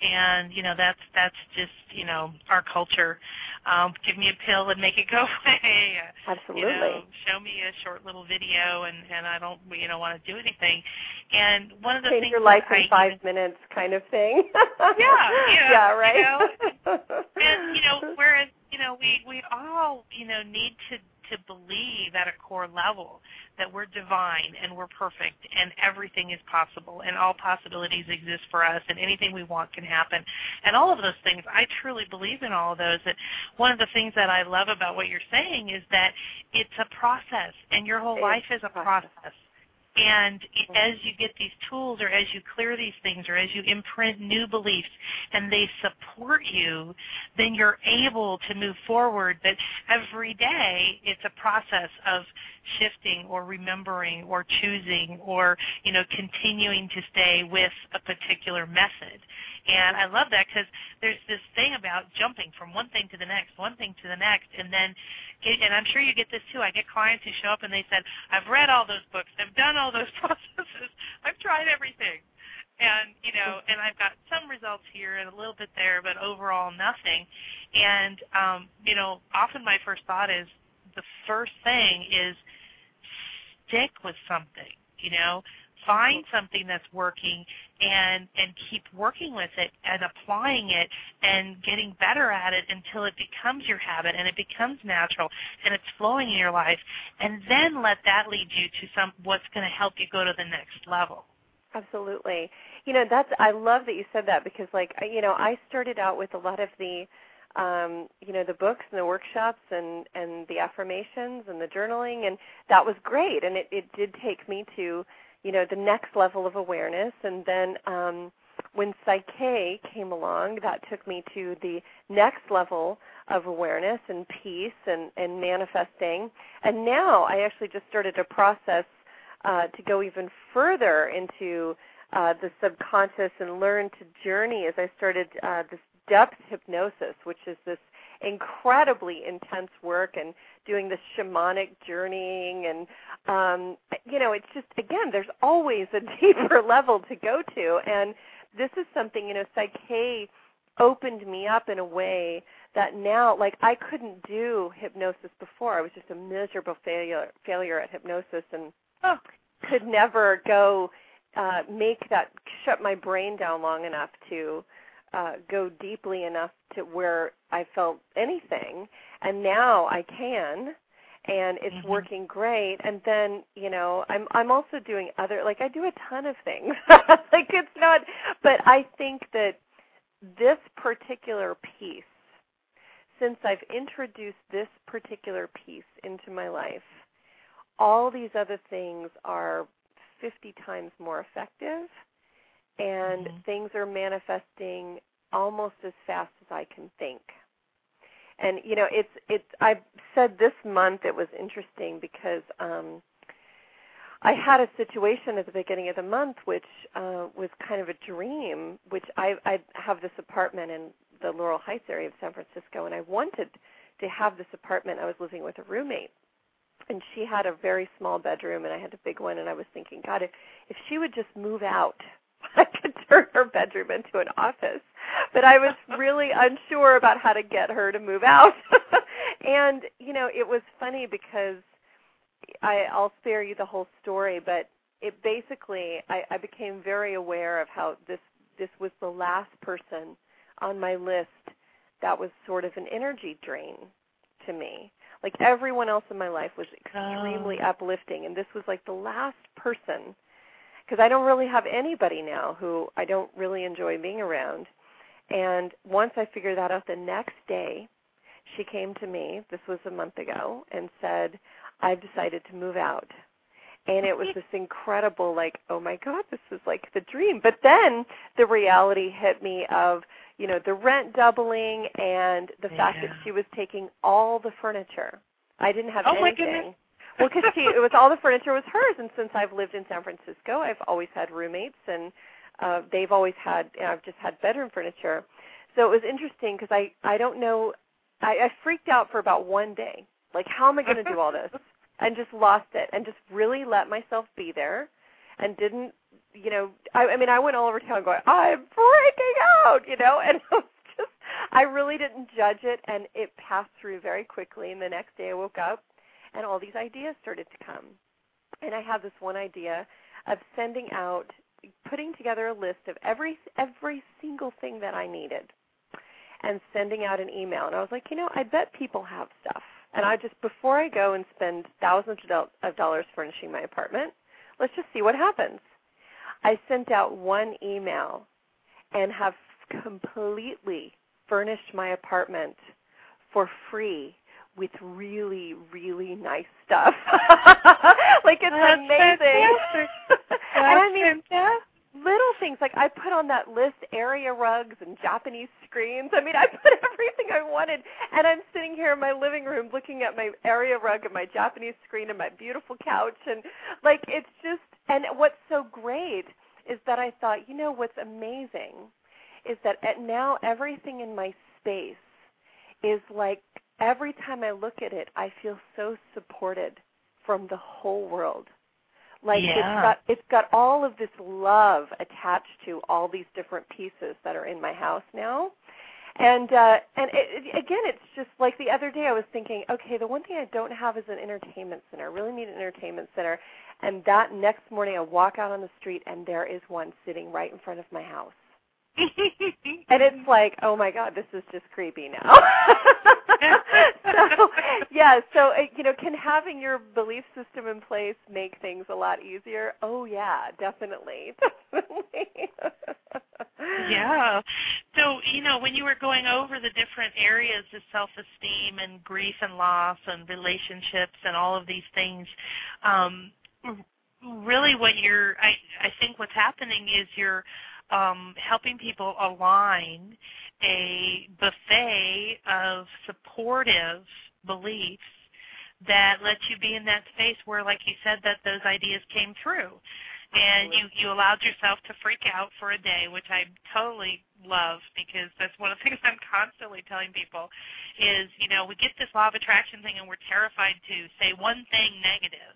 And, you know, that's that's just, you know, our culture. Um, give me a pill and make it go away. Absolutely. You know, show me a short little video, and, and I don't, you know, want to do anything. And one of the Change things your life in I, five minutes kind of thing. Yeah. You know, yeah, right. You know, and, you know, whereas, you know, we, we all, you know, need to, to believe at a core level that we're divine and we're perfect and everything is possible and all possibilities exist for us and anything we want can happen. And all of those things, I truly believe in all of those. That one of the things that I love about what you're saying is that it's a process and your whole life is a process. And as you get these tools or as you clear these things or as you imprint new beliefs and they support you, then you're able to move forward. But every day it's a process of shifting or remembering or choosing or, you know, continuing to stay with a particular method. And I love that because there's this thing about jumping from one thing to the next, one thing to the next, and then, and I'm sure you get this too. I get clients who show up and they said, I've read all those books, I've done all those processes, I've tried everything. And, you know, and I've got some results here and a little bit there, but overall nothing. And, um, you know, often my first thought is, the first thing is stick with something, you know. Find something that's working and, and keep working with it and applying it and getting better at it until it becomes your habit and it becomes natural and it's flowing in your life. And then let that lead you to some what's going to help you go to the next level. Absolutely. You know, that's I love that you said that because, like, you know, I started out with a lot of the, um, you know, the books and the workshops and, and the affirmations and the journaling, and that was great. And it, it did take me to, you know, the next level of awareness. And then um, when Psych-K came along, that took me to the next level of awareness and peace and, and manifesting. And now I actually just started a process uh, to go even further into uh, the subconscious and learn to journey as I started uh, this depth hypnosis, which is this incredibly intense work and doing this shamanic journeying and, um, you know, it's just, again, there's always a deeper level to go to. And this is something, you know, Psych-K opened me up in a way that now, like, I couldn't do hypnosis before. I was just a miserable failure, failure at hypnosis and oh, could never go uh, make that, shut my brain down long enough to Uh, go deeply enough to where I felt anything, and now I can, and it's mm-hmm. working great. And then, you know, I'm I'm also doing other, like, I do a ton of things. Like, it's not, but I think that this particular piece, since I've introduced this particular piece into my life, all these other things are fifty times more effective. And mm-hmm. things are manifesting almost as fast as I can think. And, you know, it's, it's, I said this month it was interesting because um, I had a situation at the beginning of the month which uh, was kind of a dream, which I, I have this apartment in the Laurel Heights area of San Francisco, and I wanted to have this apartment. I was living with a roommate, and she had a very small bedroom, and I had a big one, and I was thinking, God, if, if she would just move out, I could turn her bedroom into an office. But I was really unsure about how to get her to move out. And, you know, it was funny because I, I'll spare you the whole story, but it basically, I, I became very aware of how this, this was the last person on my list that was sort of an energy drain to me. Like, everyone else in my life was extremely oh. uplifting, and this was like the last person, because I don't really have anybody now who I don't really enjoy being around. And once I figured that out, the next day she came to me, this was a month ago, and said, I've decided to move out. And it was this incredible, like, oh, my God, this is like the dream. But then the reality hit me of, you know, the rent doubling and the yeah. fact that she was taking all the furniture. I didn't have oh, anything. My goodness. Well, because she, it was all the furniture was hers, and since I've lived in San Francisco, I've always had roommates, and uh, they've always had, and I've just had bedroom furniture. So it was interesting because I, I don't know, I, I freaked out for about one day. Like, how am I going to do all this? And just lost it and just really let myself be there and didn't, you know, I, I mean, I went all over town going, I'm freaking out, you know, and I was just, I really didn't judge it, and it passed through very quickly, and the next day I woke up. And all these ideas started to come. And I had this one idea of sending out, putting together a list of every every single thing that I needed. and sending out an email. And I was like, you know, I bet people have stuff. And I just, before I go and spend thousands of dollars furnishing my apartment, let's just see what happens. I sent out one email and have completely furnished my apartment for free with really, really nice stuff. Like, it's That's amazing. And I mean, little things. Like, I put on that list area rugs and Japanese screens. I mean, I put everything I wanted. And I'm sitting here in my living room looking at my area rug and my Japanese screen and my beautiful couch. And, like, it's just, and what's so great is that I thought, you know, what's amazing is that at now everything in my space is like, every time I look at it, I feel so supported from the whole world. Like, yeah. it's got it's got all of this love attached to all these different pieces that are in my house now. And, uh, and it, it, again, it's just like the other day I was thinking, okay, the one thing I don't have is an entertainment center. I really need an entertainment center. And that next morning I walk out on the street, and there is one sitting right in front of my house. And it's like, oh, my God, this is just creepy now. So, yeah, so, you know, can having your belief system in place make things a lot easier? Oh, yeah, definitely. Definitely. Yeah. So, you know, when you were going over the different areas of self-esteem and grief and loss and relationships and all of these things, um, really what you're I, – I think what's happening is you're – Um, helping people align a buffet of supportive beliefs that lets you be in that space where, like you said, that those ideas came through. And you, you allowed yourself to freak out for a day, which I totally love, because that's one of the things I'm constantly telling people is, you know, we get this law of attraction thing and we're terrified to say one thing negative.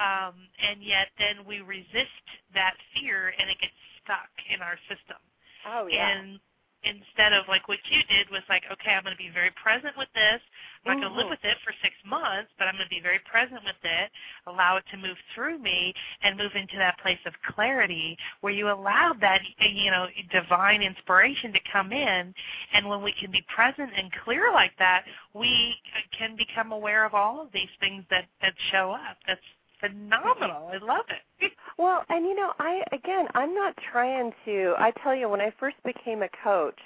Um, and yet then we resist that fear and it gets stuck in our system. Oh, yeah. And instead of like what you did was like, okay, I'm going to be very present with this. I'm not going to live with it for six months, but I'm going to be very present with it, allow it to move through me and move into that place of clarity where you allow that, you know, divine inspiration to come in. And when we can be present and clear like that, we can become aware of all of these things that, that show up. That's phenomenal. I love it. Well, and you know, I again, I'm not trying to, I tell you, when I first became a coach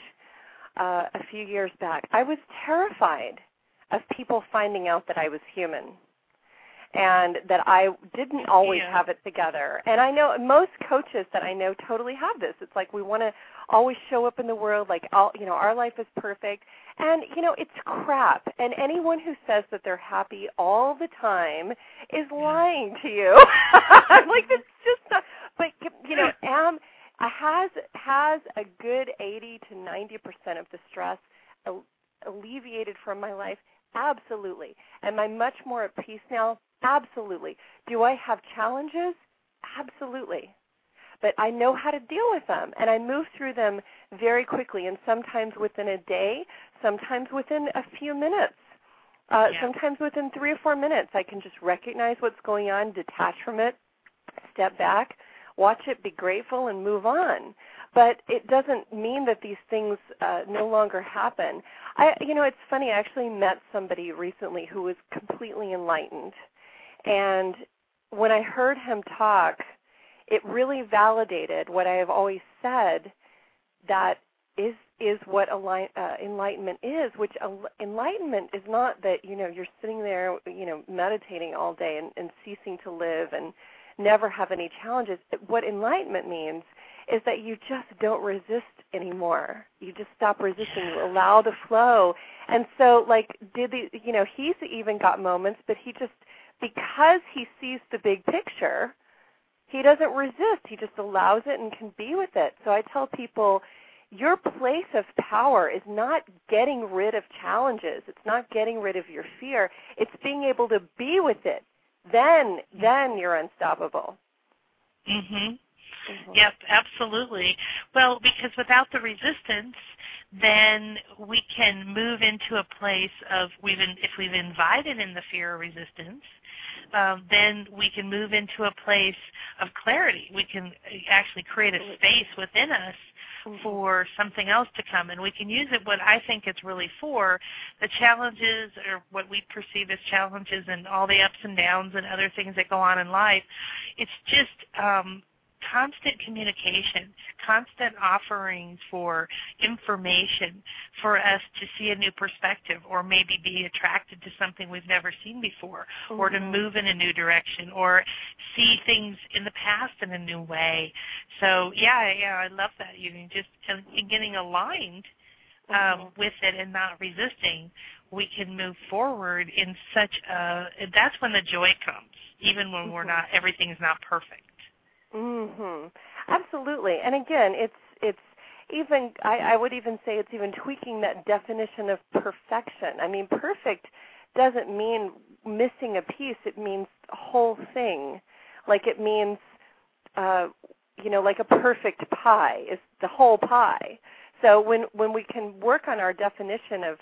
uh, a few years back, I was terrified of people finding out that I was human and that I didn't always yeah. have it together. And I know most coaches that I know totally have this. It's like we want to always show up in the world like, all, you know, our life is perfect. And, you know, it's crap. And anyone who says that they're happy all the time is lying to you. I'm like, that's just not, but, you know, am, has, has a good eighty to ninety percent of the stress alleviated from my life? Absolutely. Am I much more at peace now? Absolutely. Do I have challenges? Absolutely. But I know how to deal with them, and I move through them very quickly, and sometimes within a day, sometimes within a few minutes, uh, yeah. sometimes within three or four minutes. I can just recognize what's going on, detach from it, step back, watch it, be grateful, and move on. But it doesn't mean that these things uh, no longer happen. I, you know, it's funny. I actually met somebody recently who was completely enlightened, and when I heard him talk, it really validated what I have always said that is is what align, uh, enlightenment is, which al- enlightenment is not that, you know, you're sitting there, you know, meditating all day and, and ceasing to live and never have any challenges. What enlightenment means is that you just don't resist anymore. You just stop resisting. You allow the flow. And so, like, did the, you know, he's even got moments, but he just, because he sees the big picture, he doesn't resist. He just allows it and can be with it. So I tell people, your place of power is not getting rid of challenges. It's not getting rid of your fear. It's being able to be with it. Then, then you're unstoppable. Mm-hmm. mm-hmm. Yep, absolutely. Well, because without the resistance, then we can move into a place of we've in, if we've invited in the fear or resistance, Um, then we can move into a place of clarity. We can actually create a space within us for something else to come, and we can use it what I think it's really for, the challenges or what we perceive as challenges and all the ups and downs and other things that go on in life. It's just um, constant communication, constant offerings for information for us to see a new perspective or maybe be attracted to something we've never seen before, mm-hmm. or to move in a new direction or see things in the past in a new way. So, yeah, yeah, I love that. You can just in getting aligned um, mm-hmm. with it and not resisting, we can move forward in such a – that's when the joy comes, even when we're not – everything's not perfect. Mm-hmm. Absolutely. And again, it's it's even, I, I would even say it's even tweaking that definition of perfection. I mean, perfect doesn't mean missing a piece. It means whole thing. Like it means, uh, you know, like a perfect pie is the whole pie. So when, when we can work on our definition of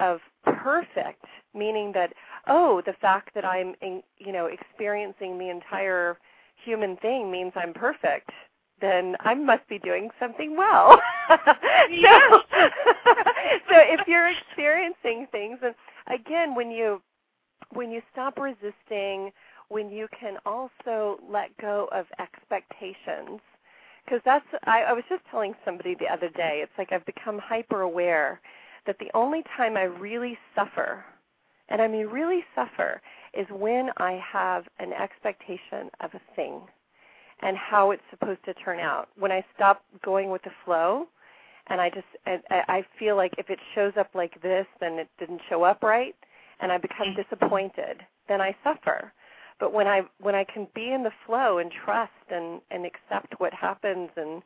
of perfect, meaning that, oh, the fact that I'm, in, you know, experiencing the entire human thing means I'm perfect, then I must be doing something well. so, so if you're experiencing things, and again, when you when you stop resisting, when you can also let go of expectations, because that's I, I was just telling somebody the other day, it's like I've become hyper aware that the only time I really suffer, and I mean really suffer, is when I have an expectation of a thing and how it's supposed to turn out. When I stop going with the flow and I just I, I feel like if it shows up like this, then it didn't show up right, and I become disappointed, then I suffer. But when I when I can be in the flow and trust and, and accept what happens and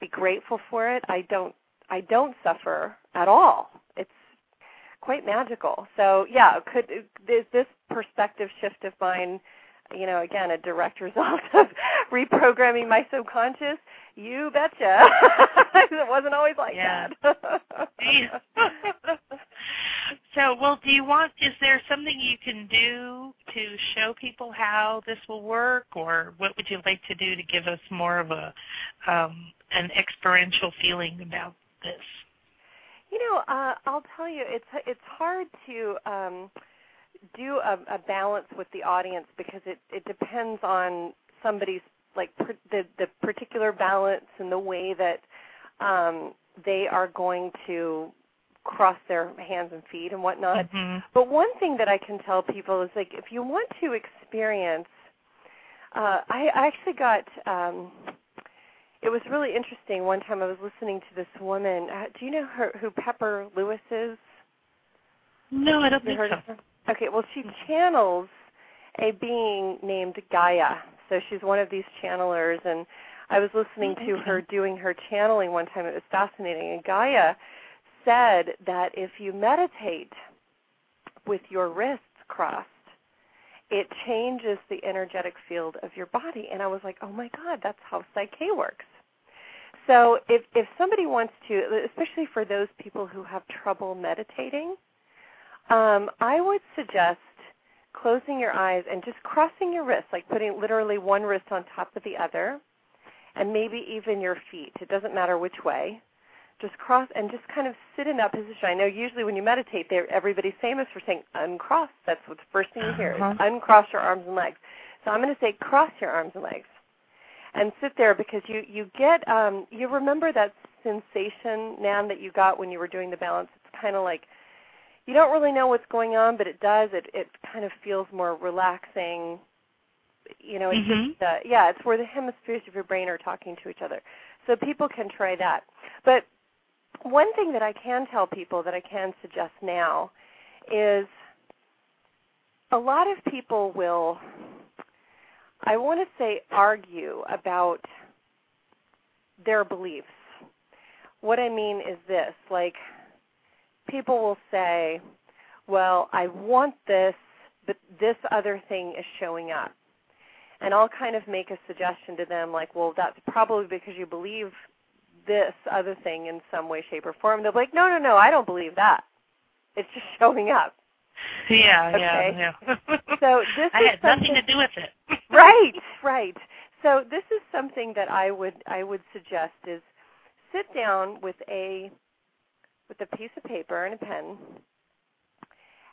be grateful for it, I don't I don't suffer at all. It's quite magical. So, yeah, could is this perspective shift of mine, you know, again, a direct result of reprogramming my subconscious? You betcha. It wasn't always like yeah. that. So, well, do you want, is there something you can do to show people how this will work, or what would you like to do to give us more of a um, an experiential feeling about this? You know, uh, I'll tell you, it's it's hard to um, do a, a balance with the audience because it, it depends on somebody's, like, per, the, the particular balance and the way that um, they are going to cross their hands and feet and whatnot. Mm-hmm. But one thing that I can tell people is, like, if you want to experience, uh, I, I actually got... Um, It was really interesting. One time I was listening to this woman. Uh, do you know her, who Pepper Lewis is? No, I don't think so. Her? Okay, well, she channels a being named Gaia. So she's one of these channelers, and I was listening to her doing her channeling one time. It was fascinating. And Gaia said that if you meditate with your wrists crossed, it changes the energetic field of your body. And I was like, oh, my God, that's how Psych-K works. So if, if somebody wants to, especially for those people who have trouble meditating, um, I would suggest closing your eyes and just crossing your wrists, like putting literally one wrist on top of the other, and maybe even your feet. It doesn't matter which way. Just cross and just kind of sit in that position. I know usually when you meditate, everybody's famous for saying uncross. That's what the first thing you hear is uncross your arms and legs. So I'm going to say cross your arms and legs and sit there because you, you get, um, you remember that sensation, Nan, that you got when you were doing the balance. It's kind of like you don't really know what's going on, but it does. It, it kind of feels more relaxing. You know, it's mm-hmm. just, uh, yeah, it's where the hemispheres of your brain are talking to each other. So people can try that. But one thing that I can tell people that I can suggest now is a lot of people will, I want to say, argue about their beliefs. What I mean is this, like people will say, well, I want this, but this other thing is showing up. And I'll kind of make a suggestion to them like, well, that's probably because you believe this other thing in some way, shape, or form. They'll be like, no, no, no, I don't believe that. It's just showing up. Yeah, okay. yeah, yeah. So this I is had nothing to do with it. Right, right. So this is something that I would I would suggest is sit down with a with a piece of paper and a pen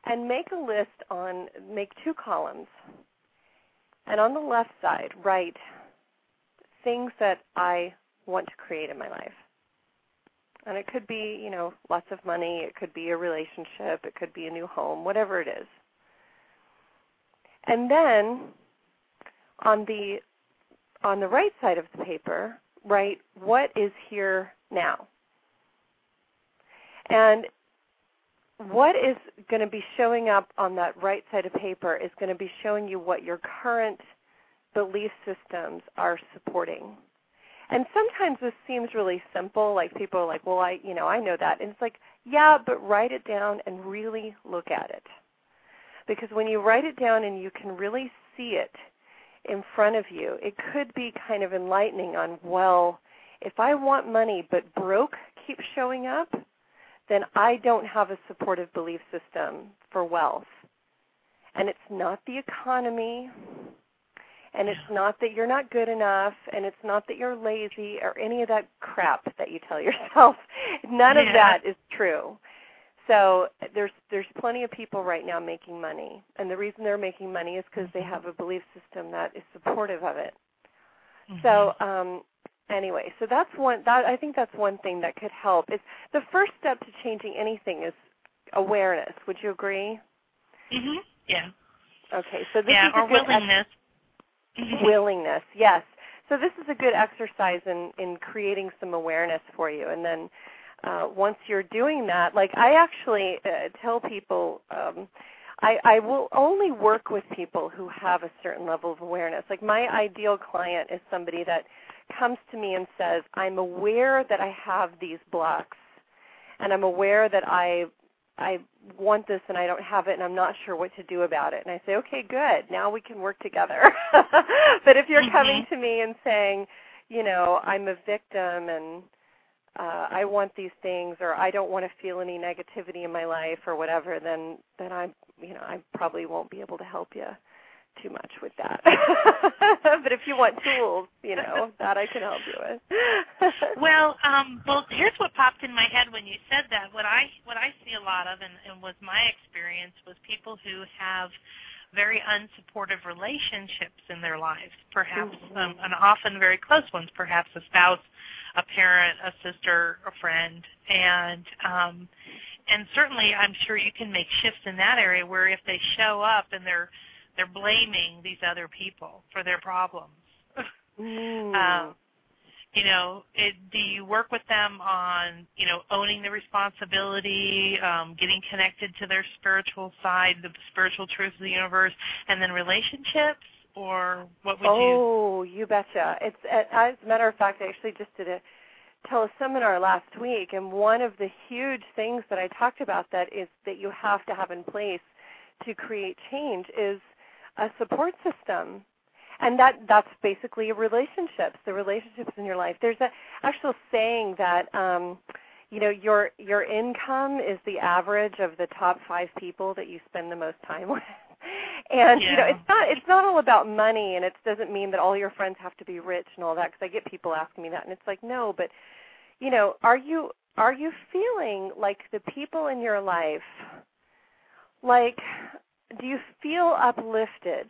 and make a list on, make two columns. And on the left side, write things that I want to create in my life. And it could be, you know, lots of money. It could be a relationship. It could be a new home, whatever it is. And then on the on the right side of the paper, write what is here now. And what is going to be showing up on that right side of paper is going to be showing you what your current belief systems are supporting. And sometimes this seems really simple, like people are like, well, I, you know, I know that. And it's like, yeah, but write it down and really look at it. Because when you write it down and you can really see it in front of you, it could be kind of enlightening on, well, if I want money but broke keeps showing up, then I don't have a supportive belief system for wealth. And it's not the economy, and it's not that you're not good enough, and it's not that you're lazy or any of that crap that you tell yourself. None yeah. of that is true. So there's there's plenty of people right now making money, and the reason they're making money is because they have a belief system that is supportive of it. Mm-hmm. So um Anyway, so that's one. That, I think that's one thing that could help. It's the first step to changing anything is awareness. Would you agree? Mhm. Yeah. Okay. So this yeah, is or a good willingness. Ex- willingness. Yes. So this is a good exercise in, in creating some awareness for you. And then uh, once you're doing that, like I actually uh, tell people. Um, I, I will only work with people who have a certain level of awareness. Like my ideal client is somebody that comes to me and says, I'm aware that I have these blocks, and I'm aware that I I want this and I don't have it, and I'm not sure what to do about it. And I say, okay, good, now we can work together. But if you're mm-hmm. coming to me and saying, you know, I'm a victim and Uh, I want these things, or I don't want to feel any negativity in my life, or whatever, then then I, you know, I probably won't be able to help you too much with that. But if you want tools, you know, that I can help you with. well, um, well, here's what popped in my head when you said that. What I what I see a lot of, and, and was my experience, was people who have very unsupportive relationships in their lives, perhaps, mm-hmm. um, and often very close ones, perhaps a spouse, a parent, a sister, a friend, and um, and certainly I'm sure you can make shifts in that area where if they show up and they're they're blaming these other people for their problems, mm. um, you know, it, do you work with them on, you know, owning the responsibility, um, getting connected to their spiritual side, the spiritual truth of the universe, and then relationships, or what would you? Oh, you betcha. It's, as a matter of fact, I actually just did a teleseminar last week, and one of the huge things that I talked about that is that you have to have in place to create change is a support system. And that, that's basically relationships, the relationships in your life. There's an actual saying that, um, you know, your your income is the average of the top five people that you spend the most time with. And, yeah. you know, it's not it's not all about money, and it doesn't mean that all your friends have to be rich and all that, because I get people asking me that, and it's like, no, but, you know, are you are you feeling like the people in your life, like, do you feel uplifted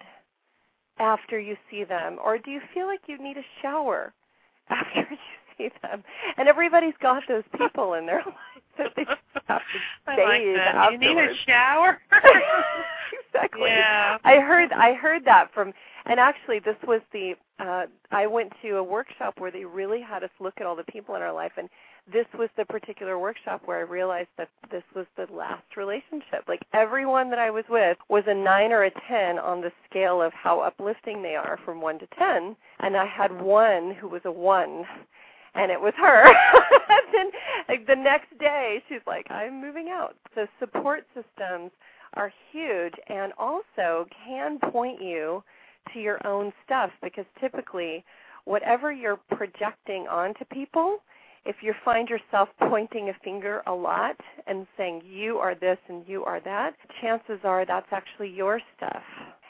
after you see them, or do you feel like you need a shower after you see them? And everybody's got those people in their life that they just have to bathe like afterwards. You need a shower? Exactly. Yeah. I heard I heard that from, and actually this was the, uh, I went to a workshop where they really had us look at all the people in our life, and this was the particular workshop where I realized that this was the last relationship. Like everyone that I was with was a nine or a ten on the scale of how uplifting they are from one to ten, and I had one who was a one, and it was her. And then, like, the next day, she's like, I'm moving out. So support systems are huge and also can point you to your own stuff, because typically whatever you're projecting onto people, if you find yourself pointing a finger a lot and saying you are this and you are that, chances are that's actually your stuff.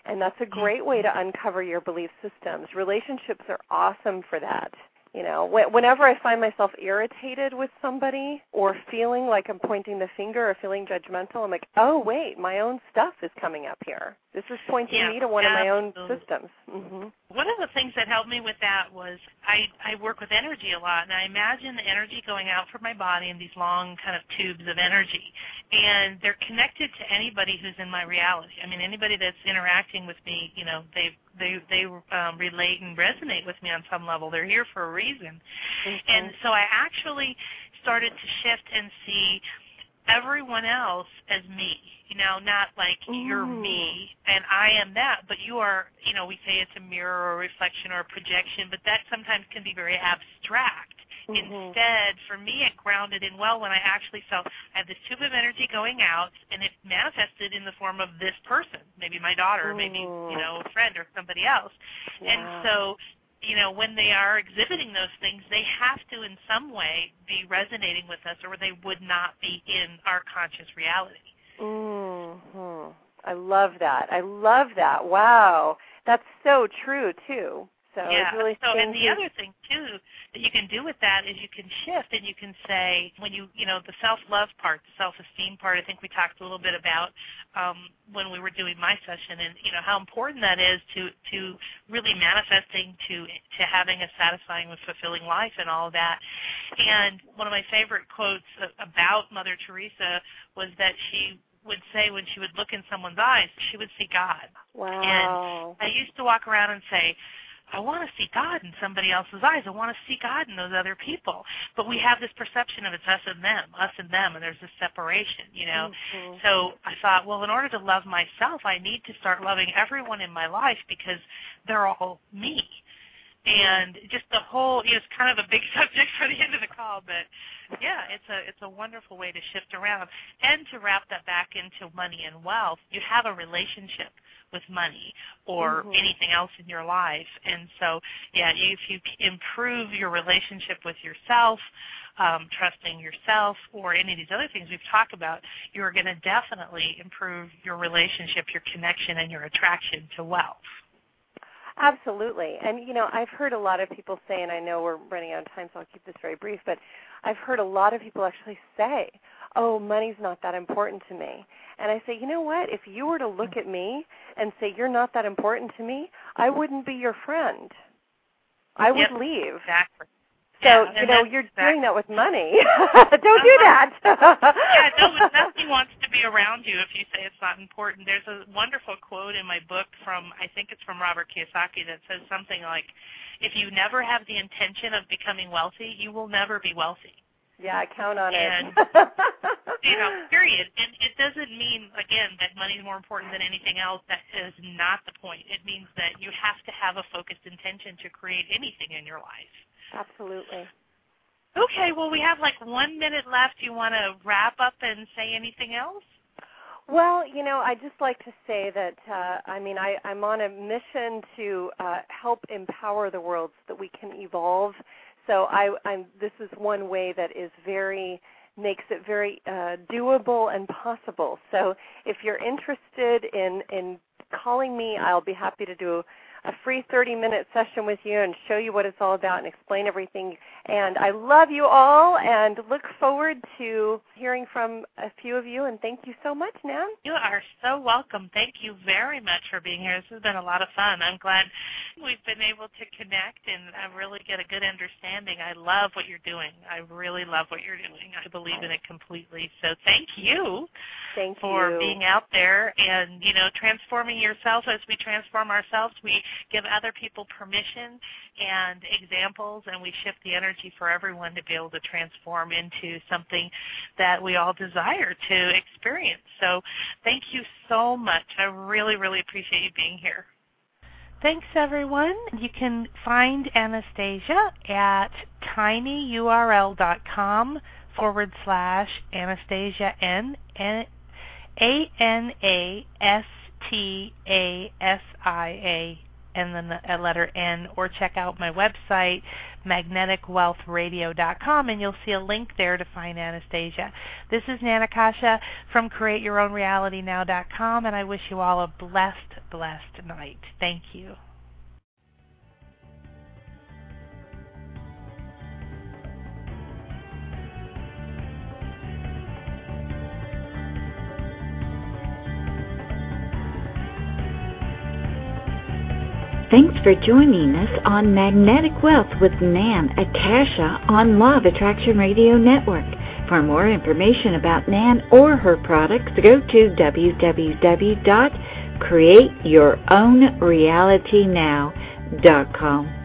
And that's a great way to uncover your belief systems. Relationships are awesome for that. You know, whenever I find myself irritated with somebody or feeling like I'm pointing the finger or feeling judgmental, I'm like, oh, wait, my own stuff is coming up here. This is pointing yeah, me to one absolutely. of my own systems. Mm-hmm. One of the things that helped me with that was I, I work with energy a lot, and I imagine the energy going out from my body in these long kind of tubes of energy, and they're connected to anybody who's in my reality. I mean, anybody that's interacting with me, you know, they've They they um, relate and resonate with me on some level. They're here for a reason. Mm-hmm. And so I actually started to shift and see everyone else as me. You know, not like Ooh. you're me and I am that, but you are, you know, we say it's a mirror or a reflection or a projection, but that sometimes can be very abstract. Mm-hmm. Instead, for me, it grounded in, well, when I actually felt I have this tube of energy going out, and it manifested in the form of this person, maybe my daughter, Ooh. maybe, you know, a friend or somebody else. Yeah. And so, you know, when they are exhibiting those things, they have to in some way be resonating with us, or they would not be in our conscious reality. Mm-hmm. I love that. I love that. Wow. That's so true, too. So yeah. Really so, and the other thing too that you can do with that is you can shift and you can say when you you know the self-love part, the self-esteem part. I think we talked a little bit about um, when we were doing my session, and you know how important that is to to really manifesting to to having a satisfying and fulfilling life and all of that. And one of my favorite quotes about Mother Teresa was that she would say when she would look in someone's eyes, she would see God. Wow. And I used to walk around and say, I want to see God in somebody else's eyes. I want to see God in those other people. But we have this perception of it's us and them, us and them, and there's this separation, you know. Mm-hmm. So I thought, well, in order to love myself, I need to start loving everyone in my life because they're all me. And just the whole, you know, it's kind of a big subject for the end of the call, but yeah, it's a it's a wonderful way to shift around. And to wrap that back into money and wealth, you have a relationship with money or mm-hmm. anything else in your life. And so, yeah, if you improve your relationship with yourself, um, trusting yourself or any of these other things we've talked about, you're going to definitely improve your relationship, your connection, and your attraction to wealth. Absolutely. And, you know, I've heard a lot of people say, and I know we're running out of time, so I'll keep this very brief, but I've heard a lot of people actually say, oh, money's not that important to me. And I say, you know what? If you were to look at me and say, you're not that important to me, I wouldn't be your friend. I would yep, leave. Exactly. So, yeah, you know, you're exactly. doing that with money. Don't do that. Yeah, no, but nothing wants to be around you if you say it's not important. There's a wonderful quote in my book from, I think it's from Robert Kiyosaki, that says something like, if you never have the intention of becoming wealthy, you will never be wealthy. Yeah, I count on and, it. you know, period. And it doesn't mean, again, that money is more important than anything else. That is not the point. It means that you have to have a focused intention to create anything in your life. Absolutely. Okay, well, we have like one minute left. Do you want to wrap up and say anything else? Well, you know, I'd just like to say that, uh, I mean, I, I'm on a mission to uh, help empower the world so that we can evolve. So I, I'm, this is one way that is very makes it very uh, doable and possible. So if you're interested in, in calling me, I'll be happy to do a free thirty-minute session with you and show you what it's all about and explain everything. And I love you all and look forward to hearing from a few of you. And thank you so much, Nan. You are so welcome. Thank you very much for being here. This has been a lot of fun. I'm glad we've been able to connect and I really get a good understanding. I love what you're doing. I really love what you're doing. I believe in it completely. So thank you thank for you. being out there and, you know, transforming yourself. As we transform ourselves, we give other people permission and examples, and we shift the energy for everyone to be able to transform into something that we all desire to experience. So thank you so much. I really, really appreciate you being here. Thanks, everyone. You can find Anastasia at tinyurl.com forward slash Anastasia N A N A S T A S I A and then a letter N, or check out my website, magnetic wealth radio dot com, and you'll see a link there to find Anastasia. This is Nan Akasha from create your own reality now dot com, and I wish you all a blessed, blessed night. Thank you. Thanks for joining us on Magnetic Wealth with Nan Akasha on Law of Attraction Radio Network. For more information about Nan or her products, go to w w w dot create your own reality now dot com.